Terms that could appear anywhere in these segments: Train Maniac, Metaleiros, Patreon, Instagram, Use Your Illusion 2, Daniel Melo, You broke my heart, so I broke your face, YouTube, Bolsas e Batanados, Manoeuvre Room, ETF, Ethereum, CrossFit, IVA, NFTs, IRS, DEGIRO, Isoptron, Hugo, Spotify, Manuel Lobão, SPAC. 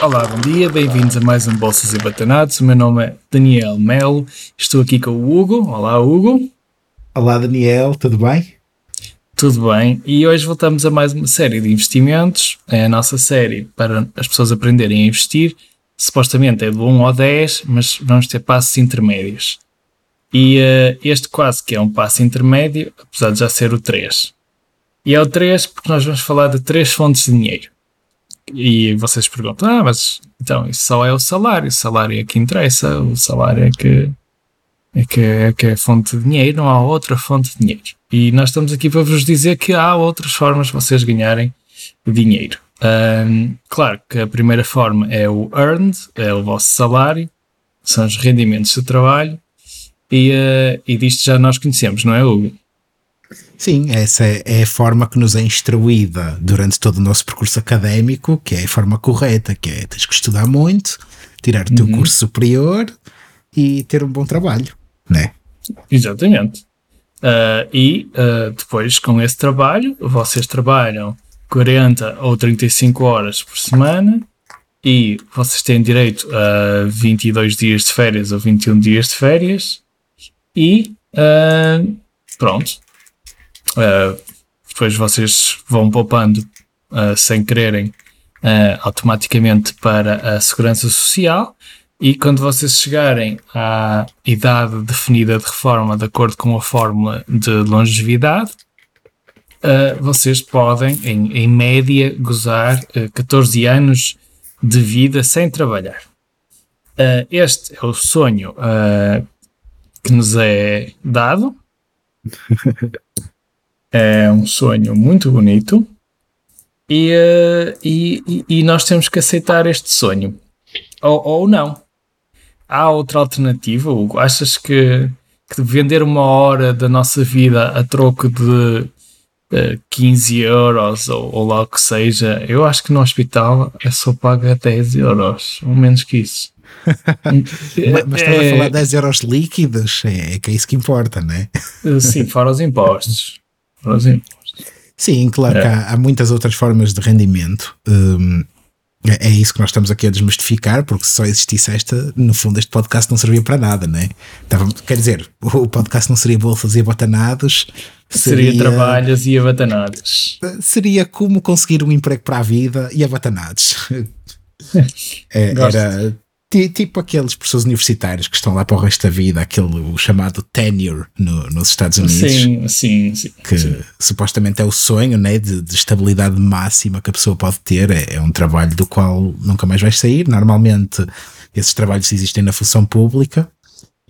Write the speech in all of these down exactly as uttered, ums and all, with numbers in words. Olá, bom dia, bem-vindos a mais um Bolsas e Batanados. O meu nome é Daniel Melo, estou aqui com o Hugo. Olá, Hugo. Olá, Daniel, tudo bem? Tudo bem, e hoje voltamos a mais uma série de investimentos. É a nossa série para as pessoas aprenderem a investir. Supostamente é de um ao dez, mas vamos ter passos intermédios. E uh, este quase que é um passo intermédio, apesar de já ser o três. E é o três porque nós vamos falar de três fontes de dinheiro. E vocês perguntam, ah, mas então isso só é o salário, o salário é que interessa, o salário é que é, que, é, que é fonte de dinheiro, não há outra fonte de dinheiro. E nós estamos aqui para vos dizer que há outras formas de vocês ganharem dinheiro. Um, claro que a primeira forma é o earned, é o vosso salário, são os rendimentos do trabalho, e, uh, e disto já nós conhecemos, não é, Hugo? Sim, essa é a forma que nos é instruída durante todo o nosso percurso académico, que é a forma correta, que é tens que estudar muito, tirar o teu uhum. curso superior e ter um bom trabalho, não é? Exatamente. Uh, e uh, depois, com esse trabalho, vocês trabalham quarenta ou trinta e cinco horas por semana e vocês têm direito a vinte e dois dias de férias ou vinte e um dias de férias e uh, pronto. Uh, depois vocês vão poupando uh, sem quererem uh, automaticamente para a segurança social, e quando vocês chegarem à idade definida de reforma de acordo com a fórmula de longevidade, uh, vocês podem em, em média gozar uh, catorze anos de vida sem trabalhar. Uh, este é o sonho uh, que nos é dado. É um sonho muito bonito e, e, e nós temos que aceitar este sonho, ou, ou não. Há outra alternativa, Hugo? Achas que, que vender uma hora da nossa vida a troco de uh, quinze euros ou, ou lá o que seja, eu acho que no hospital é só paga dez euros, ou menos que isso. Mas, mas estás é, a falar de dez euros líquidos, é que é isso que importa, não é? Sim, fora os impostos. Sim, claro que há, há muitas outras formas de rendimento. Um, é, é isso que nós estamos aqui a desmistificar, porque se só existisse esta, no fundo este podcast não servia para nada, não é? Então, quer dizer, o podcast não seria Bolsas e Abatanados, seria, seria trabalhos e abatanados. Seria como conseguir um emprego para a vida e abatanados. É, era tipo aqueles professores universitários que estão lá para o resto da vida, aquele chamado tenure no, nos Estados Unidos. Sim, sim, sim. Que sim. Supostamente é o sonho, né, de, de estabilidade máxima que a pessoa pode ter. É, é um trabalho do qual nunca mais vais sair. Normalmente esses trabalhos existem na função pública.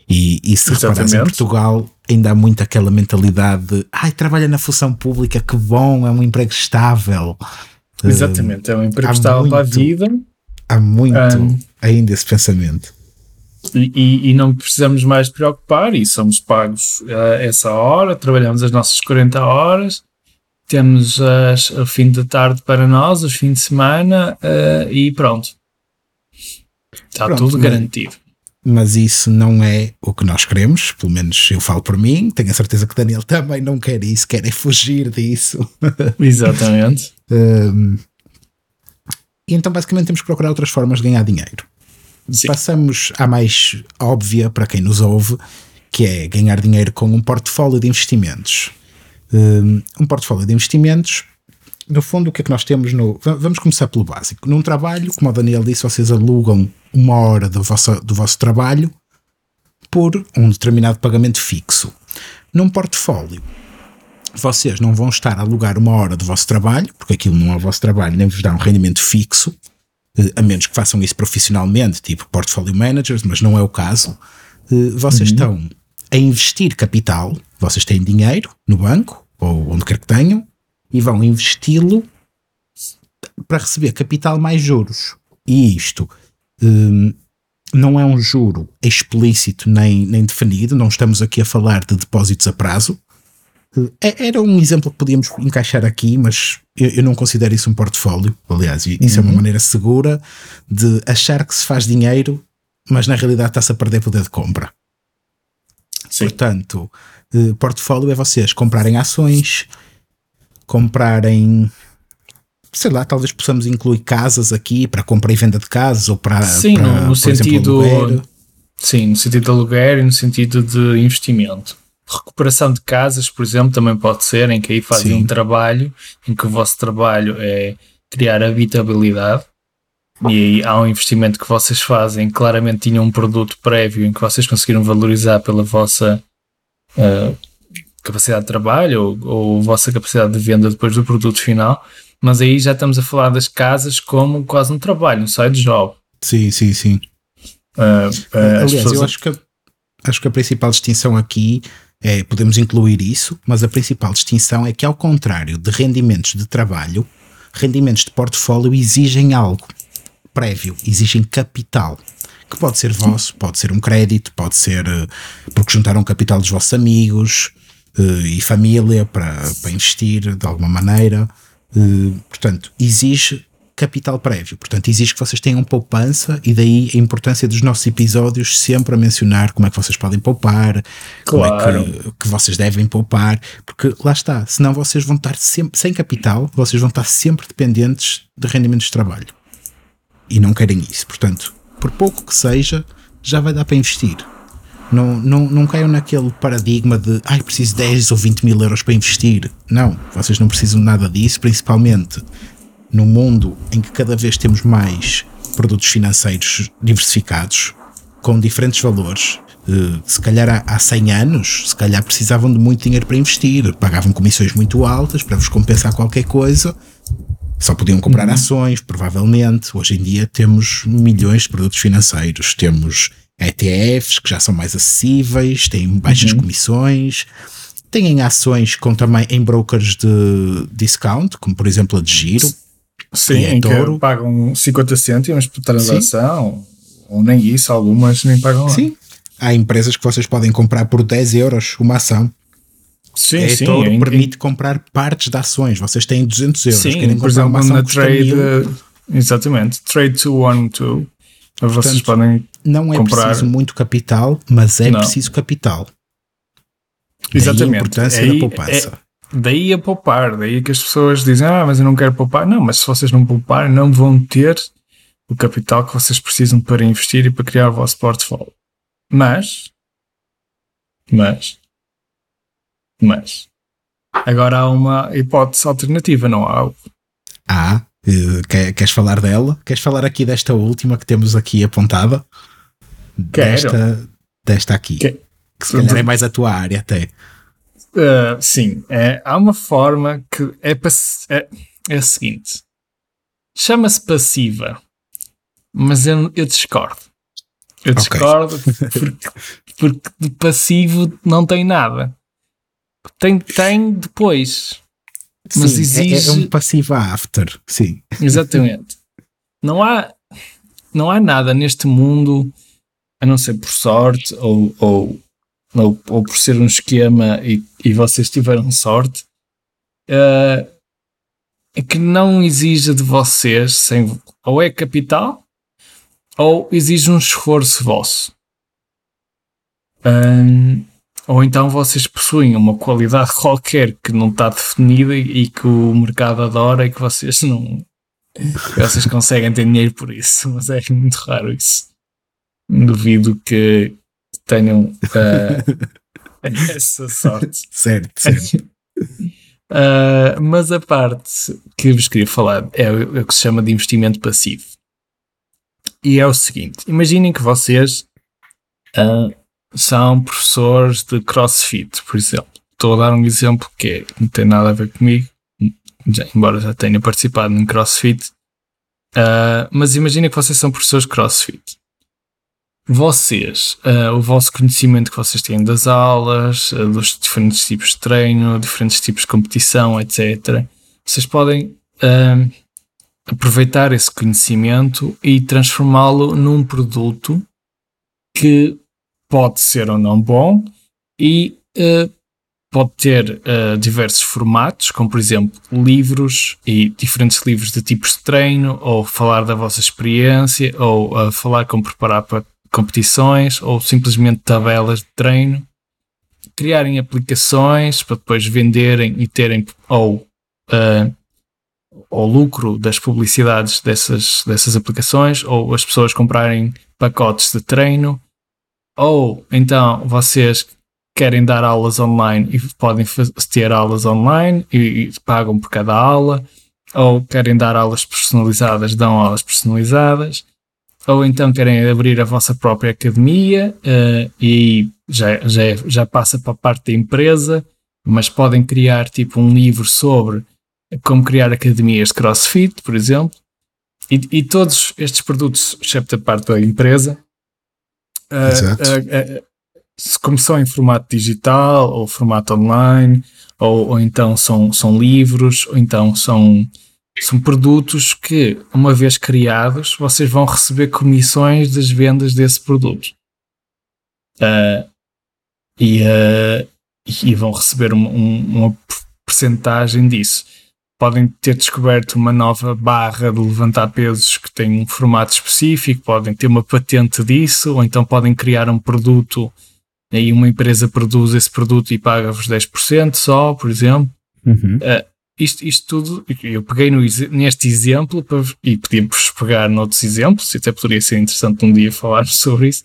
E, e se reparares, em Portugal ainda há muito aquela mentalidade de ai, trabalha na função pública, que bom, é um emprego estável. Exatamente, é um emprego há estável muito, para a vida. Há muito um, ainda esse pensamento. E, e, e não precisamos mais preocupar, e somos pagos a essa hora, trabalhamos as nossas quarenta horas, temos as, o fim da tarde para nós, os fins de semana, uh, e pronto. Está pronto, tudo garantido. Mas, mas isso não é o que nós queremos, pelo menos eu falo por mim, tenho a certeza que Daniel também não quer isso, quer é fugir disso. Exatamente. um, E então basicamente temos que procurar outras formas de ganhar dinheiro. Sim. Passamos à mais óbvia para quem nos ouve, que é ganhar dinheiro com um portfólio de investimentos. Um portfólio de investimentos, no fundo, o que é que nós temos no... Vamos começar pelo básico. Num trabalho, como o Daniel disse, vocês alugam uma hora do vosso, do vosso trabalho por um determinado pagamento fixo. Num portfólio, vocês não vão estar a alugar uma hora do vosso trabalho, porque aquilo não é o vosso trabalho, nem vos dá um rendimento fixo, a menos que façam isso profissionalmente, tipo portfolio managers, mas não é o caso. Vocês uhum. estão a investir capital, vocês têm dinheiro no banco, ou onde quer que tenham, e vão investi-lo para receber capital mais juros. E isto hum, não é um juro explícito nem, nem definido, não estamos aqui a falar de depósitos a prazo. Era um exemplo que podíamos encaixar aqui, mas eu, eu não considero isso um portfólio. Aliás, isso uhum. é uma maneira segura de achar que se faz dinheiro, mas na realidade está-se a perder poder de compra. Sim. Portanto, eh, portfólio é vocês comprarem ações, comprarem sei lá, talvez possamos incluir casas aqui para compra e venda de casas, ou para, sim, para, no, no por sentido, exemplo, aluguer. Sim, no sentido de aluguer e no sentido de investimento. Recuperação de casas, por exemplo, também pode ser, em que aí fazem sim. um trabalho, em que o vosso trabalho é criar habitabilidade, e aí há um investimento que vocês fazem, claramente tinham um produto prévio em que vocês conseguiram valorizar pela vossa uh, capacidade de trabalho, ou, ou vossa capacidade de venda depois do produto final, mas aí já estamos a falar das casas como quase um trabalho, um side job. Sim, sim, sim. Uh, uh, Aliás, pessoas... eu acho que, a, acho que a principal distinção aqui é, podemos incluir isso, mas a principal distinção é que, ao contrário de rendimentos de trabalho, rendimentos de portfólio exigem algo prévio, exigem capital, que pode ser vosso, pode ser um crédito, pode ser porque juntaram capital dos vossos amigos uh, e família para, para investir de alguma maneira. Uh, portanto, exige capital prévio, portanto exige que vocês tenham poupança, e daí a importância dos nossos episódios sempre a mencionar como é que vocês podem poupar, claro. como é que, que vocês devem poupar, porque lá está, senão vocês vão estar sempre sem capital, vocês vão estar sempre dependentes de rendimentos de trabalho e não querem isso, portanto, por pouco que seja, já vai dar para investir. Não, não, não caiam naquele paradigma de ai, preciso dez ou vinte mil euros para investir. Não, vocês não precisam de nada disso, principalmente no mundo em que cada vez temos mais produtos financeiros diversificados, com diferentes valores. Se calhar há cem anos, se calhar precisavam de muito dinheiro para investir, pagavam comissões muito altas para vos compensar qualquer coisa, só podiam comprar uhum. ações, provavelmente. Hoje em dia temos milhões de produtos financeiros, temos E T Fs que já são mais acessíveis, têm baixas uhum. comissões, têm ações com também em brokers de discount, como por exemplo a DEGIRO. Sim, em que pagam cinquenta cêntimos por transação, sim. ou nem isso, algumas nem pagam. Sim, há empresas que vocês podem comprar por dez euros uma ação. Sim, é, sim. Ethereum é, permite é, comprar partes de ações, vocês têm duzentos euros, sim, querem comprar uma ação na trade, exatamente, trade dois um dois. Portanto, vocês podem não é comprar. Preciso muito capital, mas é não. preciso capital. Exatamente. Daí a importância aí, da poupança. É, daí a poupar, daí que as pessoas dizem, ah, mas eu não quero poupar. Não, mas se vocês não pouparem, não vão ter o capital que vocês precisam para investir e para criar o vosso portfólio. Mas, mas, mas, agora há uma hipótese alternativa, não há? Há. Uh, quer, queres falar dela? Queres falar aqui desta última que temos aqui apontada? Quero. Desta, desta aqui. Que, que se calhar é mais a tua área até. Uh, sim. É, há uma forma que é, é, é a seguinte. Chama-se passiva. Mas eu, eu discordo. Eu okay. discordo porque, porque de passivo não tem nada. Tem, tem depois... Mas sim, exige... é, é um passivo after, sim. Exatamente. Não há, não há nada neste mundo, a não ser por sorte, ou, ou, ou, ou por ser um esquema e, e vocês tiveram sorte, uh, que não exija de vocês, sem, ou é capital, ou exige um esforço vosso. Um, Ou então vocês possuem uma qualidade qualquer que não está definida e que o mercado adora e que vocês não... Que vocês conseguem ter dinheiro por isso, mas é muito raro isso. Duvido que tenham uh, essa sorte. Certo, certo. Uh, mas a parte que vos queria falar é o que se chama de investimento passivo. E é o seguinte, imaginem que vocês... Uh, são professores de crossfit, por exemplo. Estou a dar um exemplo que não tem nada a ver comigo, já, embora já tenha participado no crossfit, uh, mas imagina que vocês são professores de crossfit. Vocês, uh, o vosso conhecimento que vocês têm das aulas, uh, dos diferentes tipos de treino, diferentes tipos de competição, etcétera, vocês podem uh, aproveitar esse conhecimento e transformá-lo num produto que pode ser ou não bom e uh, pode ter uh, diversos formatos, como por exemplo livros e diferentes livros de tipos de treino, ou falar da vossa experiência, ou uh, falar como preparar para competições, ou simplesmente tabelas de treino, criarem aplicações para depois venderem e terem, ou uh, ao lucro das publicidades dessas, dessas aplicações, ou as pessoas comprarem pacotes de treino, ou então vocês querem dar aulas online e podem ter aulas online e, e pagam por cada aula, ou querem dar aulas personalizadas, dão aulas personalizadas, ou então querem abrir a vossa própria academia uh, e já, já, já passa para a parte da empresa, mas podem criar tipo um livro sobre como criar academias de CrossFit, por exemplo, e, e todos estes produtos, excepto a parte da empresa, uh, uh, uh, se como são em formato digital ou formato online, ou, ou então são, são livros, ou então são, são produtos que, uma vez criados, vocês vão receber comissões das vendas desse produto. Uh, e, uh, e vão receber um, um, uma percentagem disso. Podem ter descoberto uma nova barra de levantar pesos que tem um formato específico, podem ter uma patente disso, ou então podem criar um produto e uma empresa produz esse produto e paga-vos dez por cento só, por exemplo. Uhum. Uh, isto, isto tudo, eu peguei no, neste exemplo para, e podíamos pegar noutros exemplos, até poderia ser interessante um dia falar sobre isso,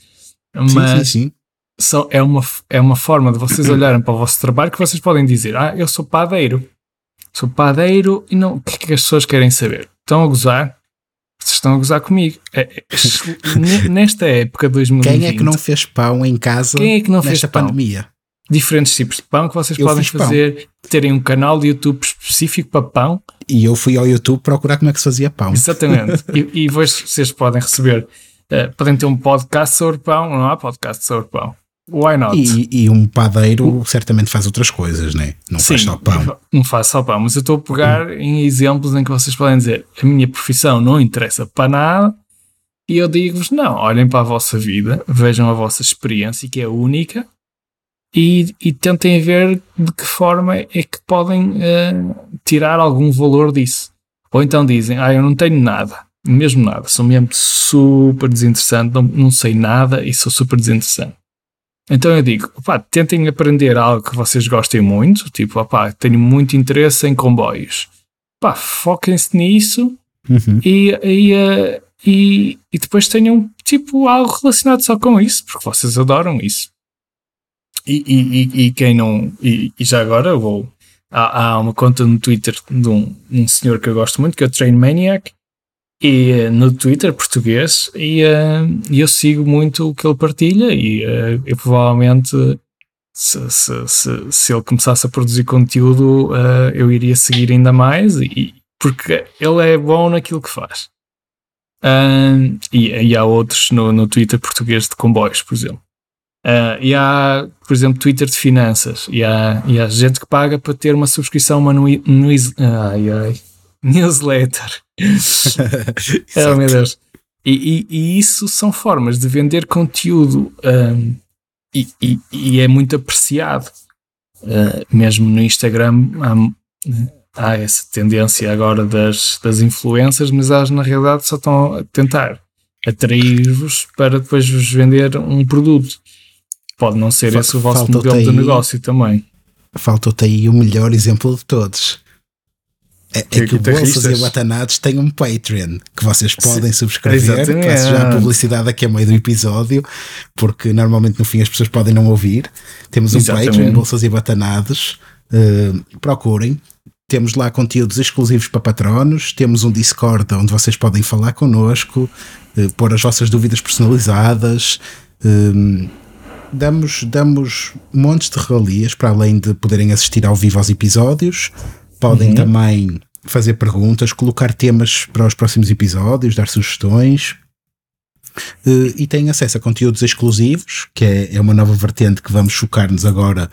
mas sim, sim, sim. Só é, uma, é uma forma de vocês olharem para o vosso trabalho que vocês podem dizer, ah, eu sou padeiro. Sou padeiro e não, o que é que as pessoas querem saber? Estão a gozar? Vocês estão a gozar comigo. Nesta época de dois mil e vinte... Quem é que não fez pão em casa quem é que não nesta fez pão? Pandemia? Diferentes tipos de pão que vocês eu podem fazer, pão. Terem um canal de YouTube específico para pão. E eu fui ao YouTube procurar como é que se fazia pão. Exatamente. e, e vocês podem receber, uh, podem ter um podcast sobre pão, não há podcast sobre pão. Why not? E, e um padeiro o, certamente faz outras coisas, né? Não sim, faz só pão. Não faz só pão, mas eu estou a pegar hum. em exemplos em que vocês podem dizer a minha profissão não interessa para nada e eu digo-vos, não, olhem para a vossa vida, vejam a vossa experiência que é única e, e tentem ver de que forma é que podem uh, tirar algum valor disso. Ou então dizem, ah, eu não tenho nada, mesmo nada, sou mesmo super desinteressante, não, não sei nada e sou super desinteressante. Então eu digo, opá, tentem aprender algo que vocês gostem muito, tipo, opá, tenho muito interesse em comboios. Opá, foquem-se nisso uhum. e, e, e, e depois tenham, tipo, algo relacionado só com isso, porque vocês adoram isso. E, e, e quem não... E, e já agora eu vou... Há, há uma conta no Twitter de um, um senhor que eu gosto muito, que é o Train Maniac, e no Twitter português e uh, eu sigo muito o que ele partilha e uh, eu provavelmente se, se, se, se ele começasse a produzir conteúdo uh, eu iria seguir ainda mais e, porque ele é bom naquilo que faz uh, e, e há outros no, no Twitter português de comboios, por exemplo uh, e há, por exemplo, Twitter de finanças e há, e há gente que paga para ter uma subscrição manui, nuis, ai, ai, newsletter. Oh, meu Deus. E, e, e isso são formas de vender conteúdo um, e, e, e é muito apreciado uh, mesmo no Instagram há, há essa tendência agora das, das influencers, mas elas na realidade só estão a tentar atrair-vos para depois vos vender um produto. Pode não ser Fal- esse o vosso modelo de negócio também. Faltou-te aí o melhor exemplo de todos. É, é que, que o Bolsas e Batanados tem um Patreon que vocês podem sim, subscrever. Faço já a publicidade aqui a meio do episódio, porque normalmente no fim as pessoas podem não ouvir. Temos um exatamente. Patreon, Bolsas e Batanados. Uh, procurem. Temos lá conteúdos exclusivos para patronos. Temos um Discord onde vocês podem falar connosco, uh, pôr as vossas dúvidas personalizadas. Uh, damos, damos montes de regalias para além de poderem assistir ao vivo aos episódios. Podem uhum. também fazer perguntas, colocar temas para os próximos episódios, dar sugestões e têm acesso a conteúdos exclusivos, que é uma nova vertente que vamos focar-nos agora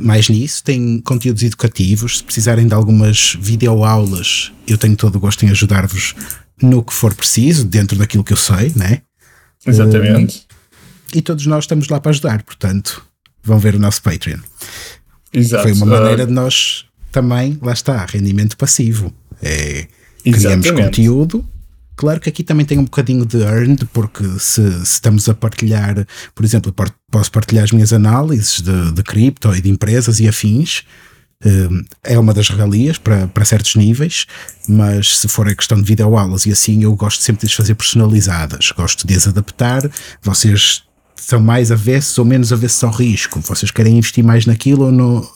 mais nisso. Tem conteúdos educativos, se precisarem de algumas videoaulas, eu tenho todo o gosto em ajudar-vos no que for preciso, dentro daquilo que eu sei, né? Exatamente. E, e todos nós estamos lá para ajudar, portanto, vão ver o nosso Patreon. Exato. Foi uma maneira de nós... Também, lá está, rendimento passivo. É, criamos conteúdo. Claro que aqui também tem um bocadinho de earned, porque se, se estamos a partilhar, por exemplo, eu posso partilhar as minhas análises de, de cripto e de empresas e afins, é uma das regalias para, para certos níveis, mas se for a questão de videoaulas e assim, eu gosto sempre de as fazer personalizadas, gosto de as adaptar. Vocês são mais avessos ou menos avessos ao risco, vocês querem investir mais naquilo ou no,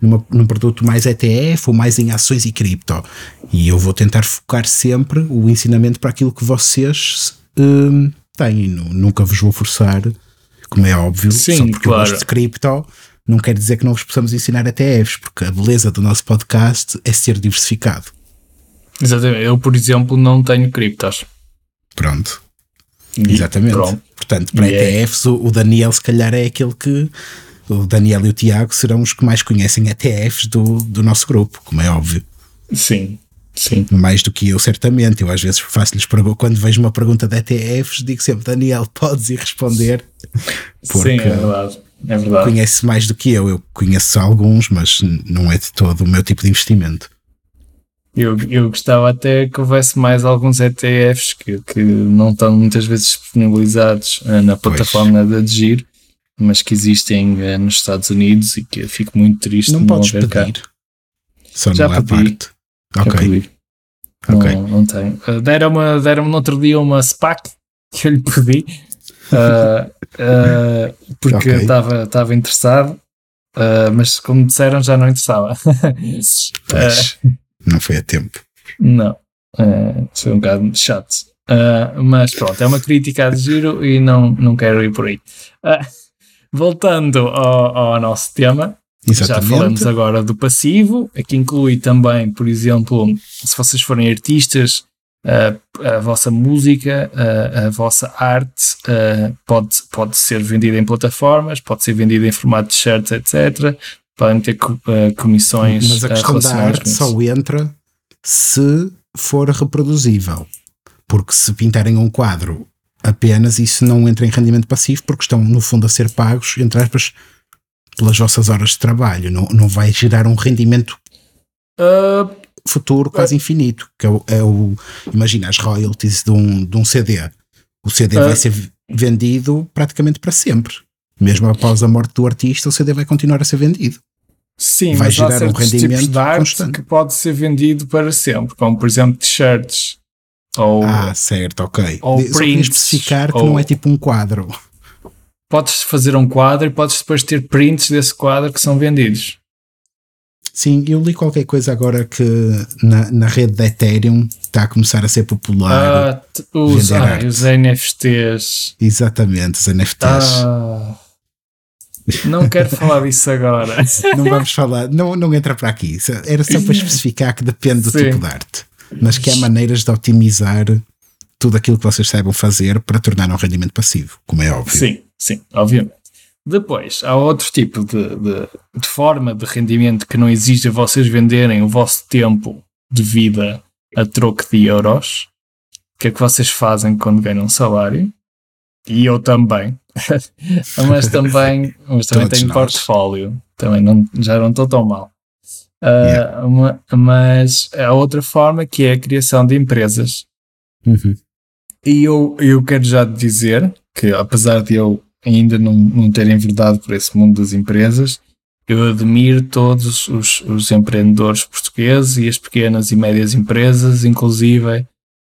numa, num produto mais E T F ou mais em ações e cripto, e eu vou tentar focar sempre o ensinamento para aquilo que vocês hum, têm. Nunca vos vou forçar, como é óbvio. Sim, só porque claro, eu gosto de cripto não quer dizer que não vos possamos ensinar E T Fs, porque a beleza do nosso podcast é ser diversificado. Exatamente. Eu, por exemplo, não tenho criptos. Pronto. E exatamente. Pronto. Portanto, para yeah. E T Fs, o Daniel se calhar é aquele que... O Daniel e o Tiago serão os que mais conhecem E T Fs do, do nosso grupo, como é óbvio. Sim, sim. Mais do que eu, certamente. Eu às vezes faço-lhes perguntas. Quando vejo uma pergunta de E T Fs, digo sempre, Daniel, podes ir responder. Porque... Sim, é verdade. É verdade. Conhece mais do que eu, eu conheço alguns, mas não é de todo o meu tipo de investimento. Eu, eu gostava até que houvesse mais alguns E T Fs que, que não estão muitas vezes disponibilizados na plataforma da DEGIRO, mas que existem nos Estados Unidos, e que eu fico muito triste não de não podes haver pedir. Cá. Só já não pedi, já okay. pedi. Okay. Não, não tenho. Deram-me, deram-me no outro dia uma SPAC que eu lhe pedi. Uh, uh, porque okay. eu estava interessado, uh, mas como disseram já não interessava. Pois, uh, não foi a tempo. Não, uh, foi um bocado chato, uh, mas pronto, é uma crítica a DEGIRO e não, não quero ir por aí. Uh, voltando ao, ao nosso tema. Exatamente. Já falamos agora do passivo, que inclui também, por exemplo, se vocês forem artistas, A, a vossa música, a, a vossa arte a, pode, pode ser vendida em plataformas, pode ser vendida em formato de shirts, etcétera. Podem ter co, uh, comissões. Mas a questão da arte só entra se for reproduzível, porque se pintarem um quadro apenas, isso não entra em rendimento passivo, porque estão no fundo a ser pagos, entre aspas, pelas vossas horas de trabalho. Não, não vai gerar um rendimento uh, futuro quase infinito, que é o, é o imagina as royalties de um, de um C D. O C D ah. vai ser vendido praticamente para sempre. Mesmo após a morte do artista, o C D vai continuar a ser vendido. Sim, vai mas gerar há certos um rendimento tipos de arte constante que pode ser vendido para sempre, como por exemplo t-shirts ou ah, certo, ok. Ou só prints, especificar que ou... não é tipo um quadro. Podes fazer um quadro e podes depois ter prints desse quadro que são vendidos. Sim, eu li qualquer coisa agora que na, na rede da Ethereum está a começar a ser popular. Ah, os, ah, os N F Ts. Exatamente, os N F Ts. Ah, não quero falar disso agora. Não vamos falar, não, não entra para aqui. Era só para especificar que depende do Sim. tipo de arte. Mas que há maneiras de otimizar tudo aquilo que vocês saibam fazer para tornar um rendimento passivo, como é óbvio. Sim, sim, obviamente. Depois, há outro tipo de, de, de forma de rendimento que não exige vocês venderem o vosso tempo de vida a troco de euros. O que é que vocês fazem quando ganham um salário? E eu também. mas também, mas também tenho nós. portfólio. Também não, já não estou tão mal. Uh, yeah. uma, mas há outra forma que é a criação de empresas. Uhum. E eu, eu quero já dizer que, apesar de eu ainda não, não terem enverdado por esse mundo das empresas, eu admiro todos os, os empreendedores portugueses e as pequenas e médias empresas, inclusive,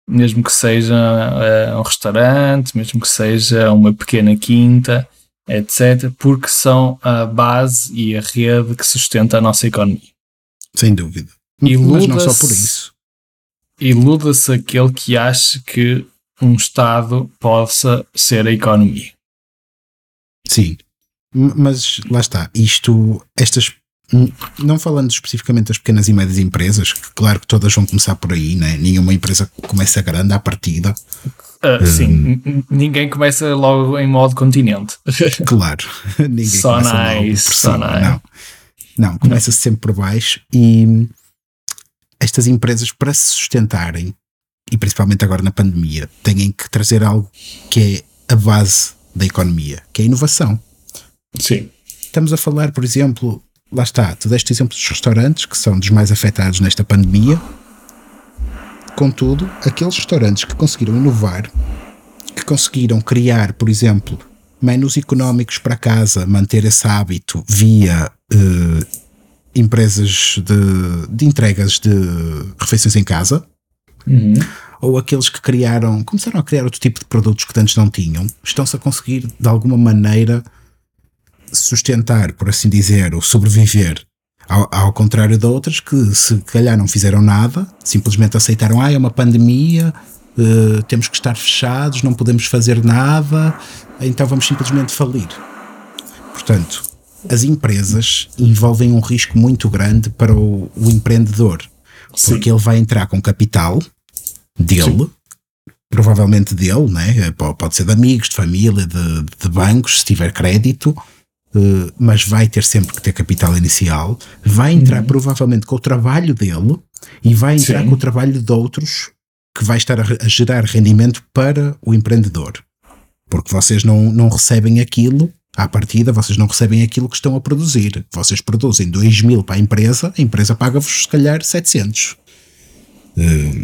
mesmo que seja uh, um restaurante, mesmo que seja uma pequena quinta, etcétera, porque são a base e a rede que sustenta a nossa economia. Sem dúvida. Iluda-se, mas não só por isso. Iluda-se aquele que acha que um Estado possa ser a economia. Sim, mas lá está, isto, estas, não falando especificamente das pequenas e médias empresas, que claro que todas vão começar por aí, né? Nenhuma empresa começa grande à partida. Uh, sim, um, ninguém começa logo em modo continente. Claro, ninguém só começa nice, por só cima, nice. não. Não, começa não. sempre por baixo, e estas empresas, para se sustentarem, e principalmente agora na pandemia, têm que trazer algo que é a base da economia, que é a inovação. Sim. Estamos a falar, por exemplo, lá está, tu deste exemplo dos restaurantes, que são dos mais afetados nesta pandemia. Contudo, aqueles restaurantes que conseguiram inovar, que conseguiram criar, por exemplo, menus económicos para casa, manter esse hábito via eh, empresas de, de entregas de refeições em casa, uhum. ou aqueles que criaram, começaram a criar outro tipo de produtos que antes não tinham, estão-se a conseguir de alguma maneira sustentar, por assim dizer, ou sobreviver, ao, ao contrário de outras que se calhar não fizeram nada, simplesmente aceitaram, ah, é uma pandemia, uh, temos que estar fechados, não podemos fazer nada, então vamos simplesmente falir. Portanto, as empresas envolvem um risco muito grande para o, o empreendedor, Sim. porque ele vai entrar com capital dele, Sim. provavelmente dele, né? Pode ser de amigos, de família, de, de bancos, se tiver crédito, mas vai ter sempre que ter capital inicial, vai entrar uhum. provavelmente com o trabalho dele e vai entrar Sim. com o trabalho de outros que vai estar a, a gerar rendimento para o empreendedor, porque vocês não, não recebem aquilo à partida, vocês não recebem aquilo que estão a produzir, vocês produzem dois mil para a empresa, a empresa paga-vos se calhar setecentos.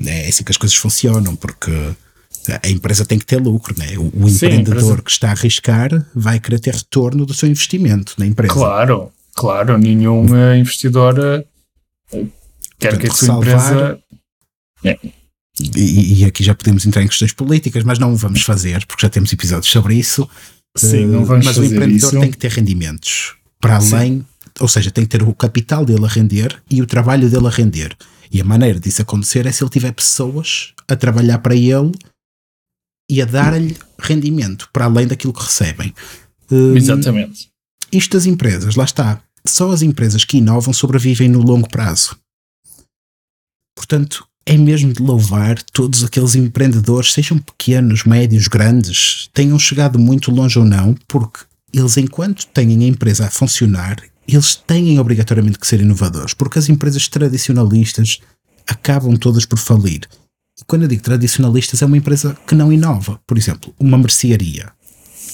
É assim que as coisas funcionam, porque a empresa tem que ter lucro, né? O, o Sim, empreendedor que está a arriscar vai querer ter retorno do seu investimento na empresa. Claro, claro, nenhum investidor quer que a sua empresa... É. E, e aqui já podemos entrar em questões políticas, mas não vamos fazer, porque já temos episódios sobre isso. Sim, não vamos mas fazer o empreendedor isso. tem que ter rendimentos, para além, Sim. ou seja, tem que ter o capital dele a render e o trabalho dele a render. E a maneira disso acontecer é se ele tiver pessoas a trabalhar para ele e a dar-lhe rendimento, para além daquilo que recebem. Hum, Exatamente. Isto das empresas, lá está. Só as empresas que inovam sobrevivem no longo prazo. Portanto, é mesmo de louvar todos aqueles empreendedores, sejam pequenos, médios, grandes, tenham chegado muito longe ou não, porque eles, enquanto têm a empresa a funcionar, eles têm obrigatoriamente que ser inovadores, porque as empresas tradicionalistas acabam todas por falir. E quando eu digo tradicionalistas, é uma empresa que não inova. Por exemplo, uma mercearia.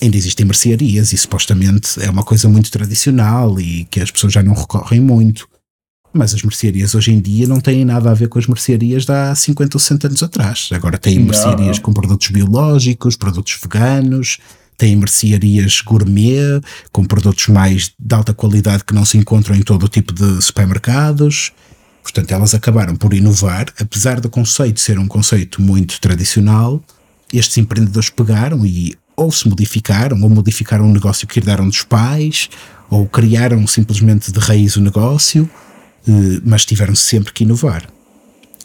Ainda existem mercearias e supostamente é uma coisa muito tradicional e que as pessoas já não recorrem muito. Mas as mercearias hoje em dia não têm nada a ver com as mercearias de há cinquenta ou sessenta anos atrás. Agora têm mercearias com produtos biológicos, produtos veganos... Tem mercearias gourmet, com produtos mais de alta qualidade que não se encontram em todo o tipo de supermercados. Portanto, elas acabaram por inovar. Apesar do conceito ser um conceito muito tradicional, estes empreendedores pegaram e ou se modificaram, ou modificaram um negócio que herdaram dos pais, ou criaram simplesmente de raiz o negócio, mas tiveram sempre que inovar.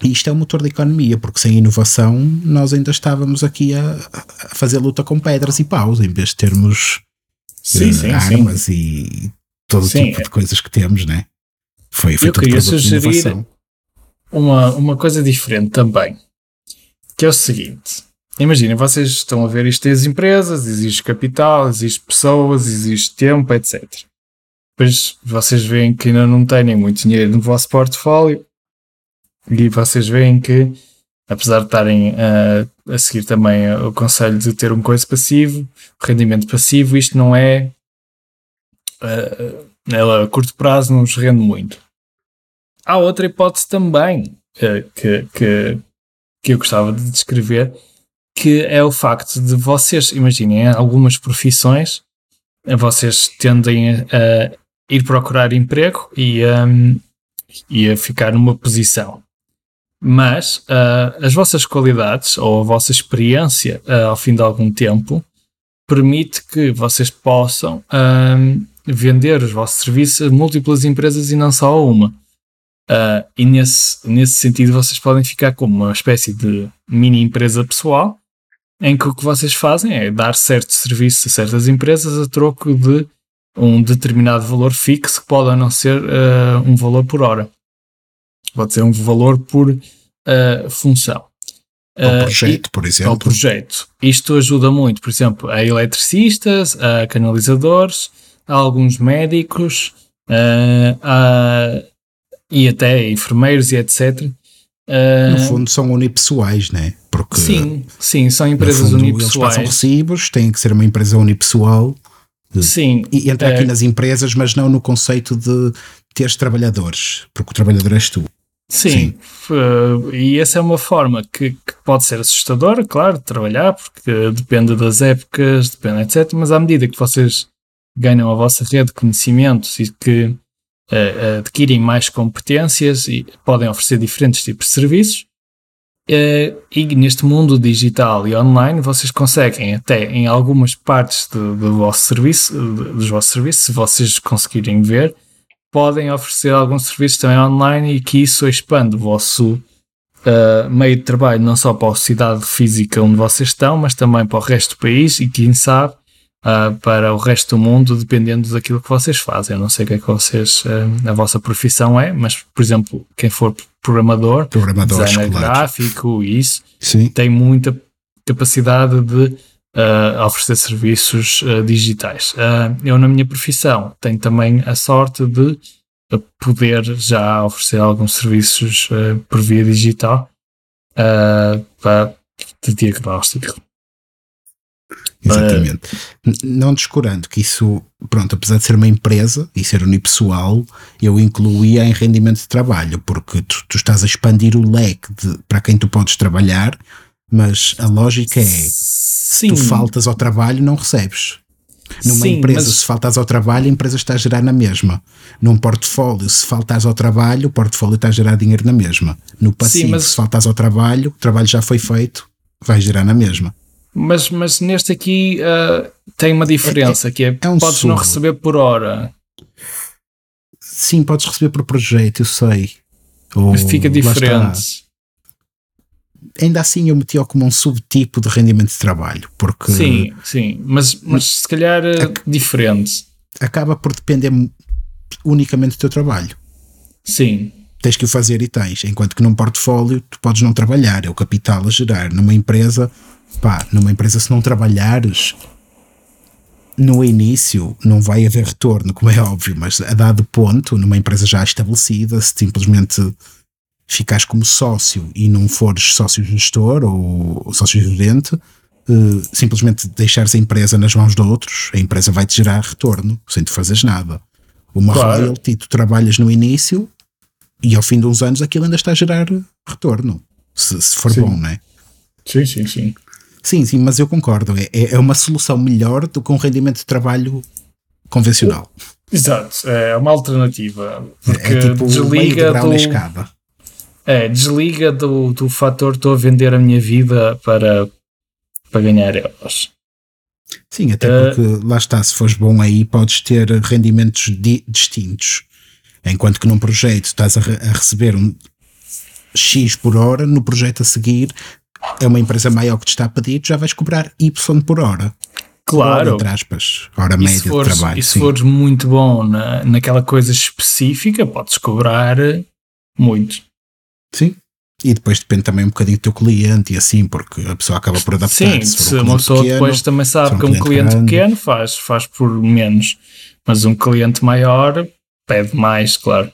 E isto é o motor da economia, porque sem inovação nós ainda estávamos aqui a, a fazer luta com pedras e paus, em vez de termos sim, uh, sim, armas sim. e todo sim, tipo é. de coisas que temos, né? Foi, foi Eu queria sugerir uma, uma coisa diferente também, que é o seguinte: imaginem, vocês estão a ver isto, tem as empresas, existe capital, existe pessoas, existe tempo, etcétera. Depois vocês veem que ainda não têm muito dinheiro no vosso portfólio. E vocês veem que, apesar de estarem uh, a seguir também o conselho de ter um coisa passivo, rendimento passivo, isto não é... Uh, ela a curto prazo não nos rende muito. Há outra hipótese também uh, que, que, que eu gostava de descrever, que é o facto de vocês, imaginem, algumas profissões, vocês tendem a ir procurar emprego e, um, e a ficar numa posição. Mas uh, as vossas qualidades ou a vossa experiência uh, ao fim de algum tempo permite que vocês possam uh, vender os vossos serviços a múltiplas empresas e não só a uma. Uh, e nesse, nesse sentido vocês podem ficar como uma espécie de mini empresa pessoal em que o que vocês fazem é dar certos serviços a certas empresas a troco de um determinado valor fixo que pode ou não ser uh, um valor por hora. Pode ser um valor por uh, função. Ao uh, projeto, e, por exemplo. Ao projeto. Isto ajuda muito, por exemplo, a eletricistas, a canalizadores, a alguns médicos, uh, a, e até enfermeiros e etcétera. Uh, no fundo são unipessoais, não é? Porque sim, sim, são empresas no fundo, unipessoais. Eles passam recibos, tem que ser uma empresa unipessoal. Sim. E entra aqui é, nas empresas, mas não no conceito de teres trabalhadores, porque o trabalhador és tu. Sim, Sim. Uh, e essa é uma forma que, que pode ser assustadora, claro, de trabalhar, porque depende das épocas, depende, etcétera. Mas à medida que vocês ganham a vossa rede de conhecimentos e que uh, adquirem mais competências e podem oferecer diferentes tipos de serviços. Uh, e neste mundo digital e online vocês conseguem até em algumas partes do, do vosso serviço, do, dos vossos serviços, se vocês conseguirem ver, podem oferecer alguns serviços também online e que isso expande o vosso uh, meio de trabalho, não só para a cidade física onde vocês estão, mas também para o resto do país e quem sabe uh, para o resto do mundo, dependendo daquilo que vocês fazem. Eu não sei o que é que vocês, uh, a vossa profissão é, mas por exemplo, quem for programador, programador designer gráfico e isso, sim, tem muita capacidade de uh, oferecer serviços uh, digitais. Uh, eu na minha profissão tenho também a sorte de poder já oferecer alguns serviços uh, por via digital uh, para de diagnóstico. Exatamente. Uh, Não descurando que isso, pronto, apesar de ser uma empresa e ser unipessoal, eu incluía em rendimento de trabalho, porque tu, tu estás a expandir o leque de, para quem tu podes trabalhar, mas a lógica é, sim, tu faltas ao trabalho, não recebes. Numa sim, empresa, mas... se faltas ao trabalho, a empresa está a gerar na mesma. Num portfólio, se faltas ao trabalho, o portfólio está a gerar dinheiro na mesma. No passivo, sim, mas... se faltas ao trabalho, o trabalho já foi feito, vai gerar na mesma. Mas, mas neste aqui uh, tem uma diferença, é, é, que é, é um podes surro. Não receber por hora. Sim, podes receber por projeto, eu sei. Oh, mas fica diferente. Ainda assim eu meti-o como um subtipo de rendimento de trabalho, porque... Sim, sim, mas, mas se calhar é diferente. Acaba por depender unicamente do teu trabalho. Sim. Tens que o fazer e tens, enquanto que num portfólio tu podes não trabalhar, é o capital a gerar. Numa empresa... Pá, numa empresa se não trabalhares no início não vai haver retorno, como é óbvio, mas a dado ponto, numa empresa já estabelecida, se simplesmente ficares como sócio e não fores sócio-gestor ou sócio-gerente, uh, simplesmente deixares a empresa nas mãos de outros, a empresa vai-te gerar retorno sem tu fazeres nada. Uma claro. Royalty, tu trabalhas no início e ao fim de uns anos aquilo ainda está a gerar retorno, se, se for sim. bom, não é? Sim, sim, sim. Sim, sim, mas eu concordo. É, é uma solução melhor do que um rendimento de trabalho convencional. Exato, é uma alternativa. Porque é tipo desliga do, na escada. É, desliga do, do fator estou a vender a minha vida para, para ganhar euros. Sim, até uh, porque lá está, se fores bom aí podes ter rendimentos di- distintos. Enquanto que num projeto estás a, re- a receber um X por hora, no projeto a seguir... É uma empresa maior que te está a pedir, já vais cobrar Y por hora. Claro. Hora, entre aspas, hora média de trabalho. E se fores muito bom na, naquela coisa específica, podes cobrar muito. Sim. E depois depende também um bocadinho do teu cliente e assim, porque a pessoa acaba por adaptar-se. Sim, se uma pessoa depois também sabe que um cliente pequeno faz, faz por menos, mas um cliente maior pede mais, claro.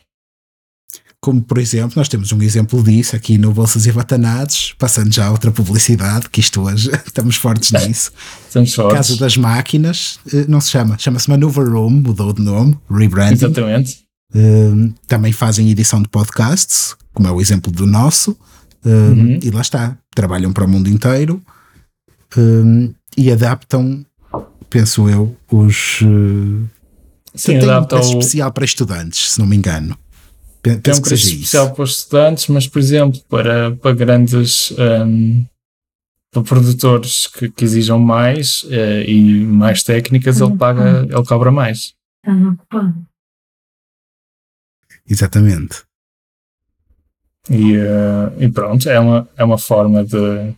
Como, por exemplo, nós temos um exemplo disso aqui no Bolsas e Batanados, passando já a outra publicidade, que isto hoje estamos fortes nisso. Estamos fortes. Caso das máquinas, não se chama, chama-se Manoeuvre Room, mudou de nome, rebranding. Exatamente. Uh, também fazem edição de podcasts, como é o exemplo do nosso, uh, uhum. e lá está, trabalham para o mundo inteiro uh, e adaptam, penso eu, os... Uh, Sim, adaptam um preço ao... especial para estudantes, se não me engano. Tem um preço especial isso. para os estudantes, mas por exemplo para, para grandes um, para produtores que, que exijam mais uh, e mais técnicas, ele paga, ele cobra mais. Exatamente. E, uh, e pronto, é uma, é uma forma de,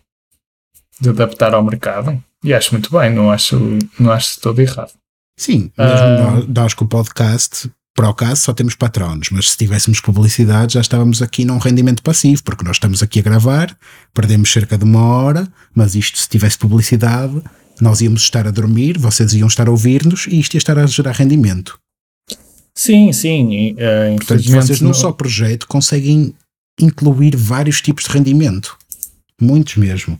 de adaptar ao mercado e acho muito bem, não acho, não acho todo errado. Sim, mesmo uh, nós com o podcast. Para o caso só temos patronos, mas se tivéssemos publicidade já estávamos aqui num rendimento passivo, porque nós estamos aqui a gravar, perdemos cerca de uma hora, mas isto se tivesse publicidade, nós íamos estar a dormir, vocês iam estar a ouvir-nos e isto ia estar a gerar rendimento. Sim, sim. Uh, Portanto, vocês num só projeto conseguem incluir vários tipos de rendimento, muitos mesmo.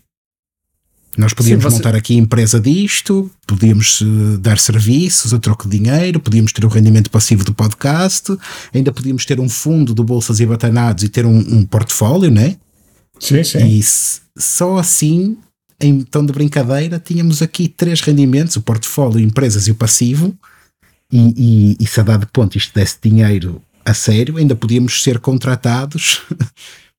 Nós podíamos sim, você... montar aqui empresa disto, podíamos uh, dar serviços a troco de dinheiro, podíamos ter o rendimento passivo do podcast, ainda podíamos ter um fundo do Bolsas e Batanados e ter um, um portfólio, né? Sim, sim. E s- só assim, em tom de brincadeira, tínhamos aqui três rendimentos, o portfólio, empresas e o passivo, e, e, e se a dado ponto isto desse dinheiro a sério, ainda podíamos ser contratados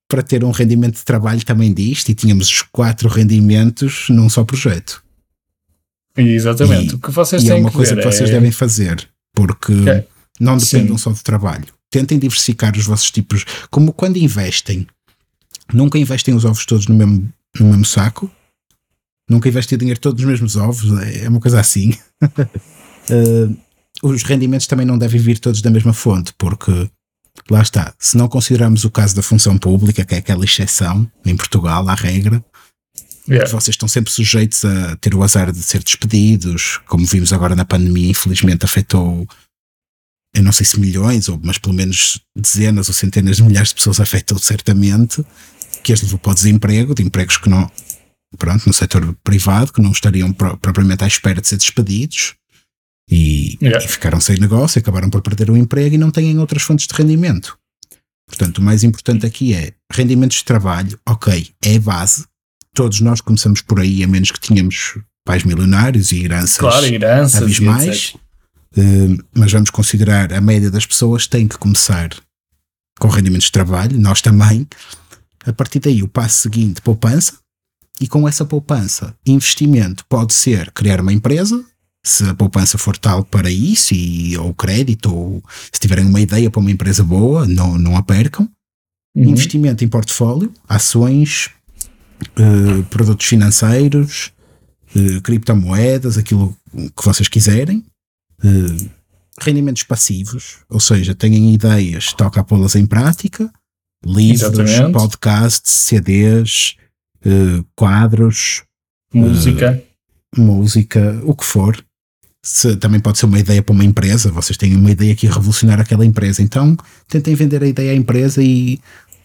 para ter um rendimento de trabalho também disto, e tínhamos os quatro rendimentos num só projeto. Exatamente. E, o que vocês e têm é uma que coisa ver, que vocês é... devem fazer, porque é. não dependam Sim. só do trabalho. Tentem diversificar os vossos tipos, como quando investem. Nunca investem os ovos todos no mesmo, no mesmo saco. Nunca investem o dinheiro todos nos mesmos ovos. É uma coisa assim. uh, os rendimentos também não devem vir todos da mesma fonte, porque lá está. Se não considerarmos o caso da função pública, que é aquela exceção em Portugal à regra, yeah. vocês estão sempre sujeitos a ter o azar de ser despedidos, como vimos agora na pandemia, infelizmente afetou... Eu não sei se milhões, ou, mas pelo menos dezenas ou centenas de milhares de pessoas afetam certamente, que as levou para o desemprego, de empregos que não, pronto, no setor privado, que não estariam pro, propriamente à espera de ser despedidos e, yeah. e ficaram sem negócio, acabaram por perder o emprego e não têm outras fontes de rendimento. Portanto, o mais importante aqui é rendimentos de trabalho, ok, é a base, todos nós começamos por aí, a menos que tínhamos pais milionários e heranças, claro, heranças abismais. Uh, mas vamos considerar a média das pessoas tem que começar com rendimentos de trabalho, nós também. A partir daí o passo seguinte, poupança, e com essa poupança investimento pode ser criar uma empresa, se a poupança for tal para isso, e, ou crédito, ou se tiverem uma ideia para uma empresa boa, não, não a percam. Uhum. Investimento em portfólio, ações, uh, produtos financeiros, uh, criptomoedas, aquilo que vocês quiserem. Uh, rendimentos passivos, ou seja, têm ideias, toca a pô-las em prática, livros, Exatamente. podcasts, C Ds, uh, quadros, música, uh, música, o que for. Se, também pode ser uma ideia para uma empresa, vocês têm uma ideia que ia revolucionar aquela empresa, então tentem vender a ideia à empresa e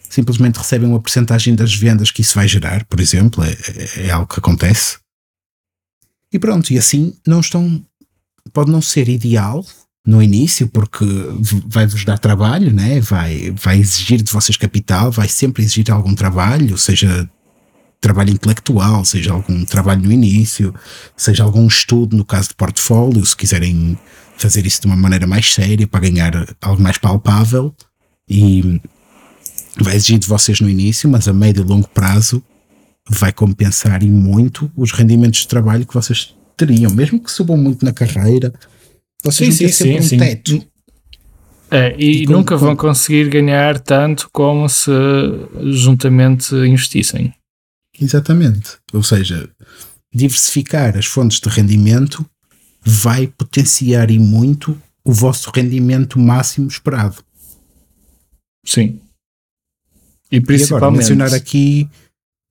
simplesmente recebem uma porcentagem das vendas que isso vai gerar, por exemplo, é, é, é algo que acontece. E pronto, e assim não estão... Pode não ser ideal no início, porque vai-vos dar trabalho, né? vai, vai exigir de vocês capital, vai sempre exigir algum trabalho, seja trabalho intelectual, seja algum trabalho no início, seja algum estudo no caso de portfólio, se quiserem fazer isso de uma maneira mais séria para ganhar algo mais palpável, e vai exigir de vocês no início, mas a médio e longo prazo vai compensar e muito os rendimentos de trabalho que vocês teriam, mesmo que subam muito na carreira, vocês sim, sim, sempre sim, um teto. É, e, e como, nunca como... vão conseguir ganhar tanto como se juntamente investissem. Exatamente. Ou seja, diversificar as fontes de rendimento vai potenciar e muito o vosso rendimento máximo esperado. Sim. E principalmente... E agora, mencionar aqui...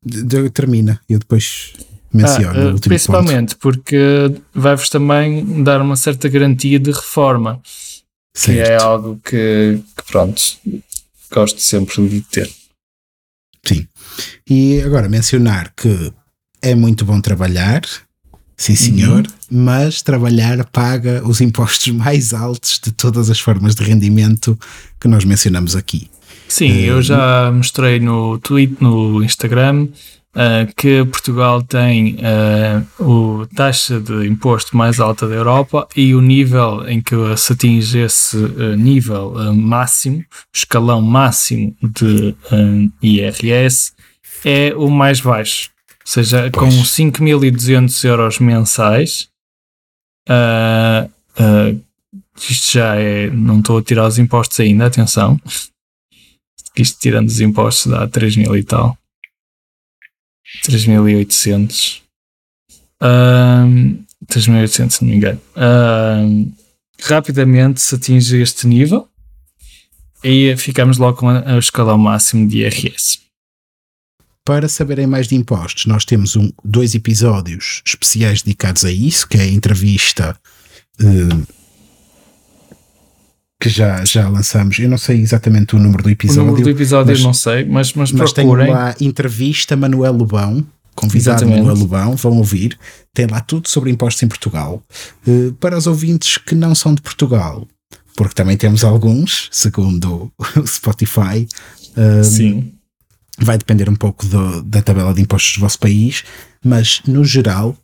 De, de, termina, eu depois... Ah, principalmente ponto. Porque vai-vos também dar uma certa garantia de reforma, certo. que é algo que, que pronto, gosto sempre de ter. Sim. E agora mencionar que é muito bom trabalhar, sim senhor, uhum. mas trabalhar paga os impostos mais altos de todas as formas de rendimento que nós mencionamos aqui. Sim, uhum. eu já mostrei no Twitter, no Instagram, Uh, que Portugal tem uh, a taxa de imposto mais alta da Europa, e o nível em que se atinge esse uh, nível uh, máximo, escalão máximo de uh, I R S, é o mais baixo. Ou seja, pois. com cinco mil e duzentos euros mensais, uh, uh, isto já é, não estou a tirar os impostos ainda, atenção, isto tirando os impostos dá três mil e tal. três mil e oitocentos um, três mil e oitocentos, se não me engano. Um, rapidamente se atinge este nível e ficamos logo com o escalão máximo de I R S. Para saberem mais de impostos, nós temos um, dois episódios especiais dedicados a isso, que é a entrevista um, que já, já lançamos, eu não sei exatamente o número do episódio. O número do episódio mas, eu não sei, mas, mas, mas procurem. Tem lá entrevista Manuel Lobão, convidado exatamente. Manuel Lobão, vão ouvir, tem lá tudo sobre impostos em Portugal. Uh, para os ouvintes que não são de Portugal, porque também temos alguns, segundo o Spotify, uh, Sim. vai depender um pouco do, da tabela de impostos do vosso país, mas no geral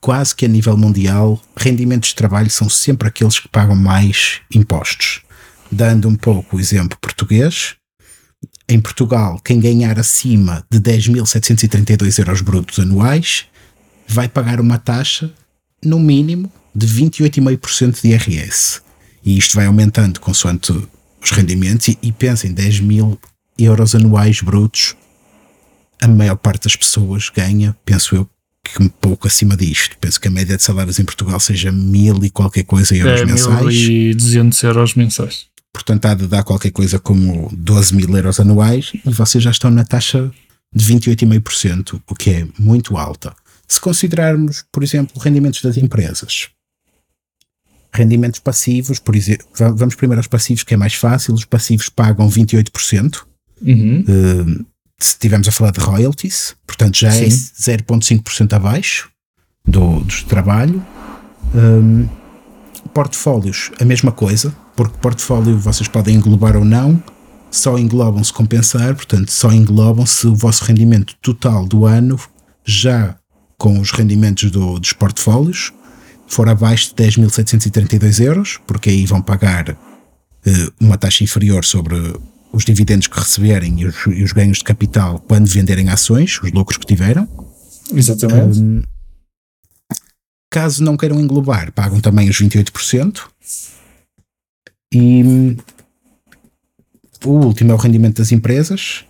quase que a nível mundial, rendimentos de trabalho são sempre aqueles que pagam mais impostos. Dando um pouco o exemplo português, em Portugal, quem ganhar acima de dez mil setecentos e trinta e dois euros brutos anuais vai pagar uma taxa, no mínimo, de vinte e oito vírgula cinco por cento de I R S. E isto vai aumentando consoante os rendimentos e, e pensem, dez mil euros anuais brutos, a maior parte das pessoas ganha, penso eu, que um pouco acima disto. Penso que a média de salários em Portugal seja mil e qualquer coisa euros é, mensais. mil e duzentos euros mensais. Portanto, há de dar qualquer coisa como doze mil euros anuais e vocês já estão na taxa de vinte e oito vírgula cinco por cento, o que é muito alta. Se considerarmos, por exemplo, rendimentos das empresas, rendimentos passivos, por exemplo, vamos primeiro aos passivos, que é mais fácil. Os passivos pagam vinte e oito por cento. Uhum. Uh, se estivermos a falar de royalties, portanto já sim, é zero vírgula cinco por cento abaixo do, do trabalho. Um, portfólios, a mesma coisa, porque portfólio vocês podem englobar ou não, só englobam se compensar, portanto só englobam se o vosso rendimento total do ano, já com os rendimentos do, dos portfólios, for abaixo de dez mil setecentos e trinta e dois euros, porque aí vão pagar uh, uma taxa inferior sobre os dividendos que receberem e os, e os ganhos de capital quando venderem ações, os lucros que tiveram. Exatamente. Um, caso não queiram englobar, pagam também os vinte e oito por cento. E o último é o rendimento das empresas.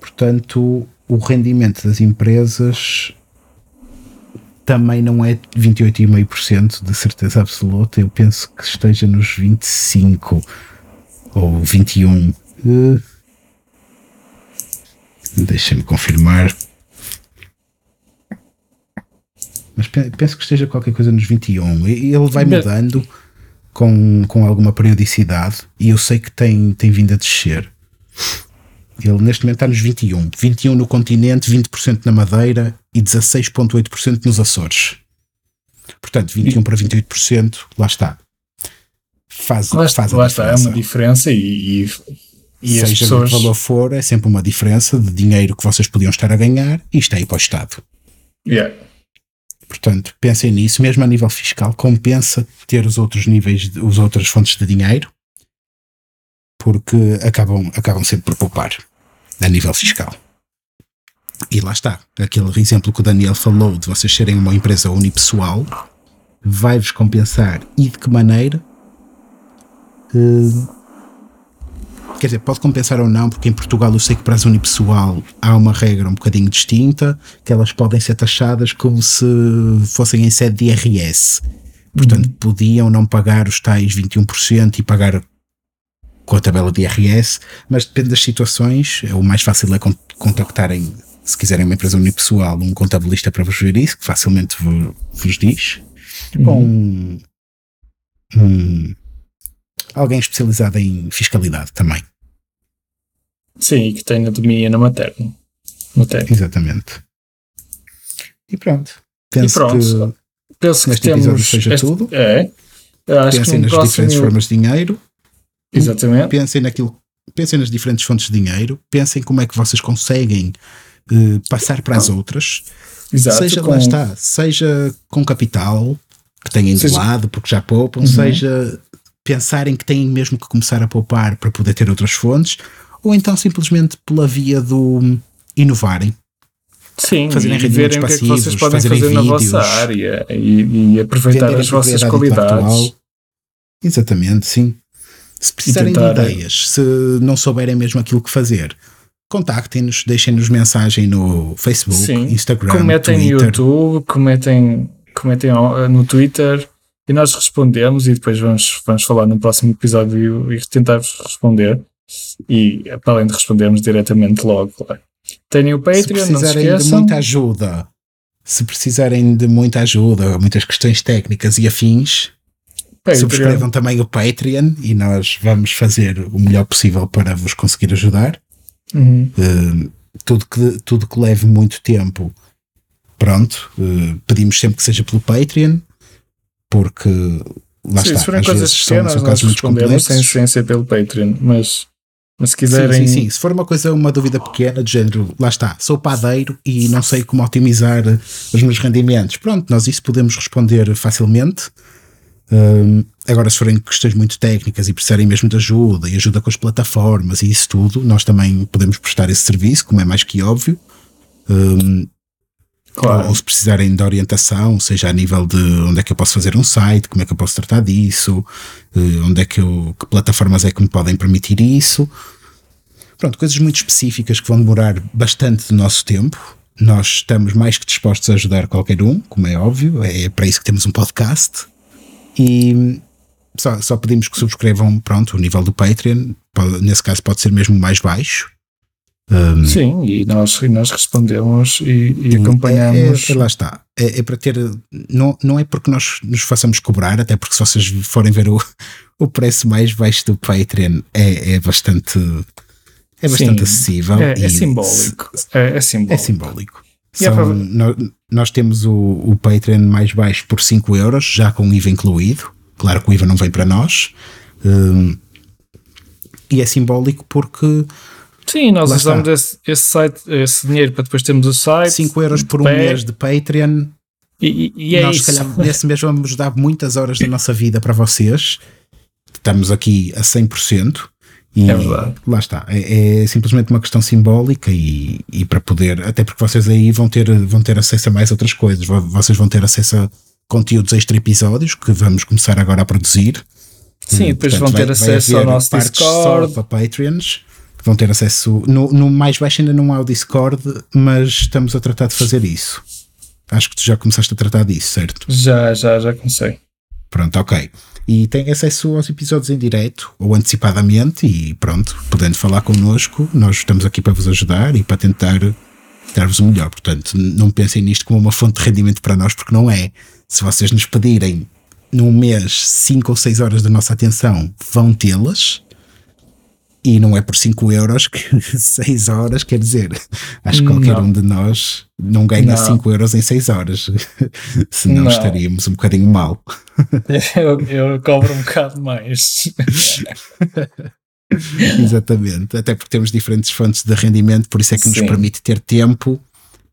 Portanto, o rendimento das empresas também não é vinte e oito vírgula cinco por cento de certeza absoluta. Eu penso que esteja nos vinte e cinco por cento ou vinte e um por cento. Uh, deixa-me confirmar, mas pe- penso que esteja qualquer coisa nos vinte e um. Ele vai mudando com, com alguma periodicidade e eu sei que tem, tem vindo a descer. Ele neste momento está nos vinte e um no continente, vinte por cento na Madeira e dezasseis vírgula oito por cento nos Açores. Portanto, vinte e um para vinte e oito por cento, lá está. Faz, lá, faz lá está, é uma diferença e, e, e as pessoas... Seja o valor for, é sempre uma diferença de dinheiro que vocês podiam estar a ganhar e está aí para o Estado. Yeah. Portanto, pensem nisso, mesmo a nível fiscal, compensa ter os outros níveis, as outras fontes de dinheiro, porque acabam, acabam sempre por poupar a nível fiscal. E lá está, aquele exemplo que o Daniel falou de vocês serem uma empresa unipessoal, vai-vos compensar e de que maneira? Uh, quer dizer, pode compensar ou não, porque em Portugal eu sei que para as unipessoal há uma regra um bocadinho distinta, que elas podem ser taxadas como se fossem em sede de I R S, portanto uhum. podiam não pagar os tais vinte e um por cento e pagar com a tabela de I R S, mas depende das situações. O mais fácil é contactarem, se quiserem uma empresa unipessoal, um contabilista para vos ver isso, que facilmente vos diz, com uhum. um, um alguém especializado em fiscalidade também. Sim, e que tenha domínio na matéria. Exatamente. E pronto. Penso e pronto. Que penso que neste temos episódio seja este, tudo. É. Acho pensem que nas próximo... diferentes formas de dinheiro. Exatamente. Pensem naquilo. Pensem nas diferentes fontes de dinheiro. Pensem como é que vocês conseguem uh, passar para as ah. outras. Exato. Seja com... lá está. Seja com capital que tenham de seja... lado porque já poupam. Uhum. Seja... pensarem que têm mesmo que começar a poupar para poder ter outras fontes, ou então simplesmente pela via do inovarem. Sim, fazerem e verem o que é que vocês podem fazer vídeos, na vossa área e, e aproveitar as vossas qualidades. Exatamente, sim. Se precisarem de ideias, se não souberem mesmo aquilo que fazer, contactem-nos, deixem-nos mensagem no Facebook, sim. Instagram, cometem Twitter. Cometem no YouTube, cometem, cometem no Twitter... E nós respondemos e depois vamos, vamos falar no próximo episódio e tentar-vos responder. E para além de respondermos diretamente logo, claro. Tenham o Patreon, se precisarem não se de muita ajuda, se precisarem de muita ajuda, muitas questões técnicas e afins, Patreon. Subscrevam também o Patreon e nós vamos fazer o melhor possível para vos conseguir ajudar. Uhum. Uh, tudo, que, tudo que leve muito tempo, pronto, uh, pedimos sempre que seja pelo Patreon. Porque lá sim, está, se forem coisas pequenas, nós respondemos sem ser pelo Patreon, mas Mas se quiserem... Sim, sim, sim. Se for uma coisa, uma dúvida pequena, de género, lá está, sou padeiro e não sei como otimizar os meus rendimentos. Pronto, nós isso podemos responder facilmente. Um, agora, se forem questões muito técnicas e precisarem mesmo de ajuda, e ajuda com as plataformas e isso tudo, nós também podemos prestar esse serviço, como é mais que óbvio. Um, Claro. Ou, ou se precisarem de orientação, seja a nível de onde é que eu posso fazer um site, como é que eu posso tratar disso, onde é que eu, que plataformas é que me podem permitir isso. Pronto, coisas muito específicas que vão demorar bastante do nosso tempo. Nós estamos mais que dispostos a ajudar qualquer um, como é óbvio, é para isso que temos um podcast. E só, só pedimos que subscrevam, pronto, o nível do Patreon, nesse caso pode ser mesmo mais baixo. Um, Sim, e nós, e nós respondemos e, e acompanhamos. É, é, lá está. É, é para ter. Não, não é porque nós nos façamos cobrar, até porque se vocês forem ver o, o preço mais baixo do Patreon, é, é bastante. É bastante Sim, acessível. É, e é simbólico. É, é simbólico. É simbólico. São, é nós, nós temos o, o Patreon mais baixo por cinco euros, já com o I V A incluído. Claro que o I V A não vem para nós. Um, e é simbólico porque. Sim, nós Lá usamos esse, esse, site, esse dinheiro para depois termos o site. cinco euros por um pay. mês de Patreon. E, e é nós, isso. Nós, se calhar, nesse mês vamos dar muitas horas da nossa vida para vocês. Estamos aqui a cem por cento. E é verdade. Lá está. É, é simplesmente uma questão simbólica e, e para poder... Até porque vocês aí vão ter, vão ter acesso a mais outras coisas. Vocês vão ter acesso a conteúdos extra episódios que vamos começar agora a produzir. Sim, hum, depois portanto, vão ter vai, acesso vai ao nosso Discord. Só para Patreons. Vão ter acesso, no, no mais baixo ainda não há o Discord, mas estamos a tratar de fazer isso. Acho que tu já começaste a tratar disso, certo? Já, já, já comecei. Pronto, ok. E tem acesso aos episódios em direto, ou antecipadamente, e pronto, podendo falar connosco, nós estamos aqui para vos ajudar e para tentar dar-vos o melhor. Portanto, não pensem nisto como uma fonte de rendimento para nós, porque não é. Se vocês nos pedirem num mês cinco ou seis horas da nossa atenção, vão tê-las. E não é por cinco euros que seis horas, quer dizer, acho que qualquer não. um de nós não ganha cinco euros em seis horas, senão não. estaríamos um bocadinho mal. Eu, eu cobro um bocado mais. Exatamente, até porque temos diferentes fontes de rendimento, por isso é que Sim. nos permite ter tempo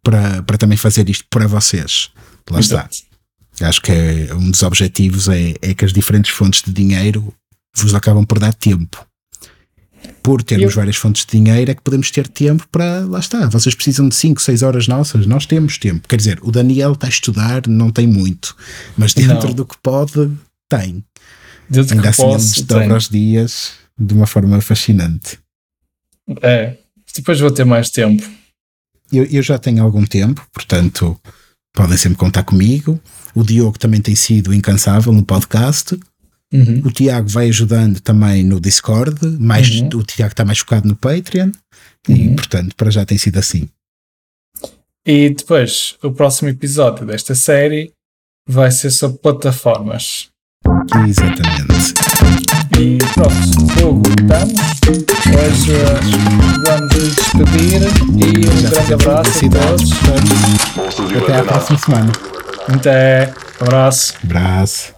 para, para também fazer isto para vocês. Lá está. Acho que é, um dos objetivos é, é que as diferentes fontes de dinheiro vos acabam por dar tempo. Por termos eu... várias fontes de dinheiro é que podemos ter tempo para, lá está, vocês precisam de cinco, seis horas nossas, nós temos tempo. Quer dizer, o Daniel está a estudar, não tem muito, mas dentro não. do que pode, tem. Dentro Ainda que assim posso, ele desdobra os dias de uma forma fascinante. É, depois vou ter mais tempo. Eu, eu já tenho algum tempo, portanto, podem sempre contar comigo. O Diogo também tem sido incansável no podcast. Uhum. O Tiago vai ajudando também no Discord, mais, uhum. o Tiago está mais focado no Patreon, uhum. e portanto para já tem sido assim. E depois o próximo episódio desta série vai ser sobre plataformas. Exatamente. E pronto, Hugo, estamos. Hoje vamos despedir e um já grande abraço a todos. Até à próxima semana. Até, abraço. Abraço.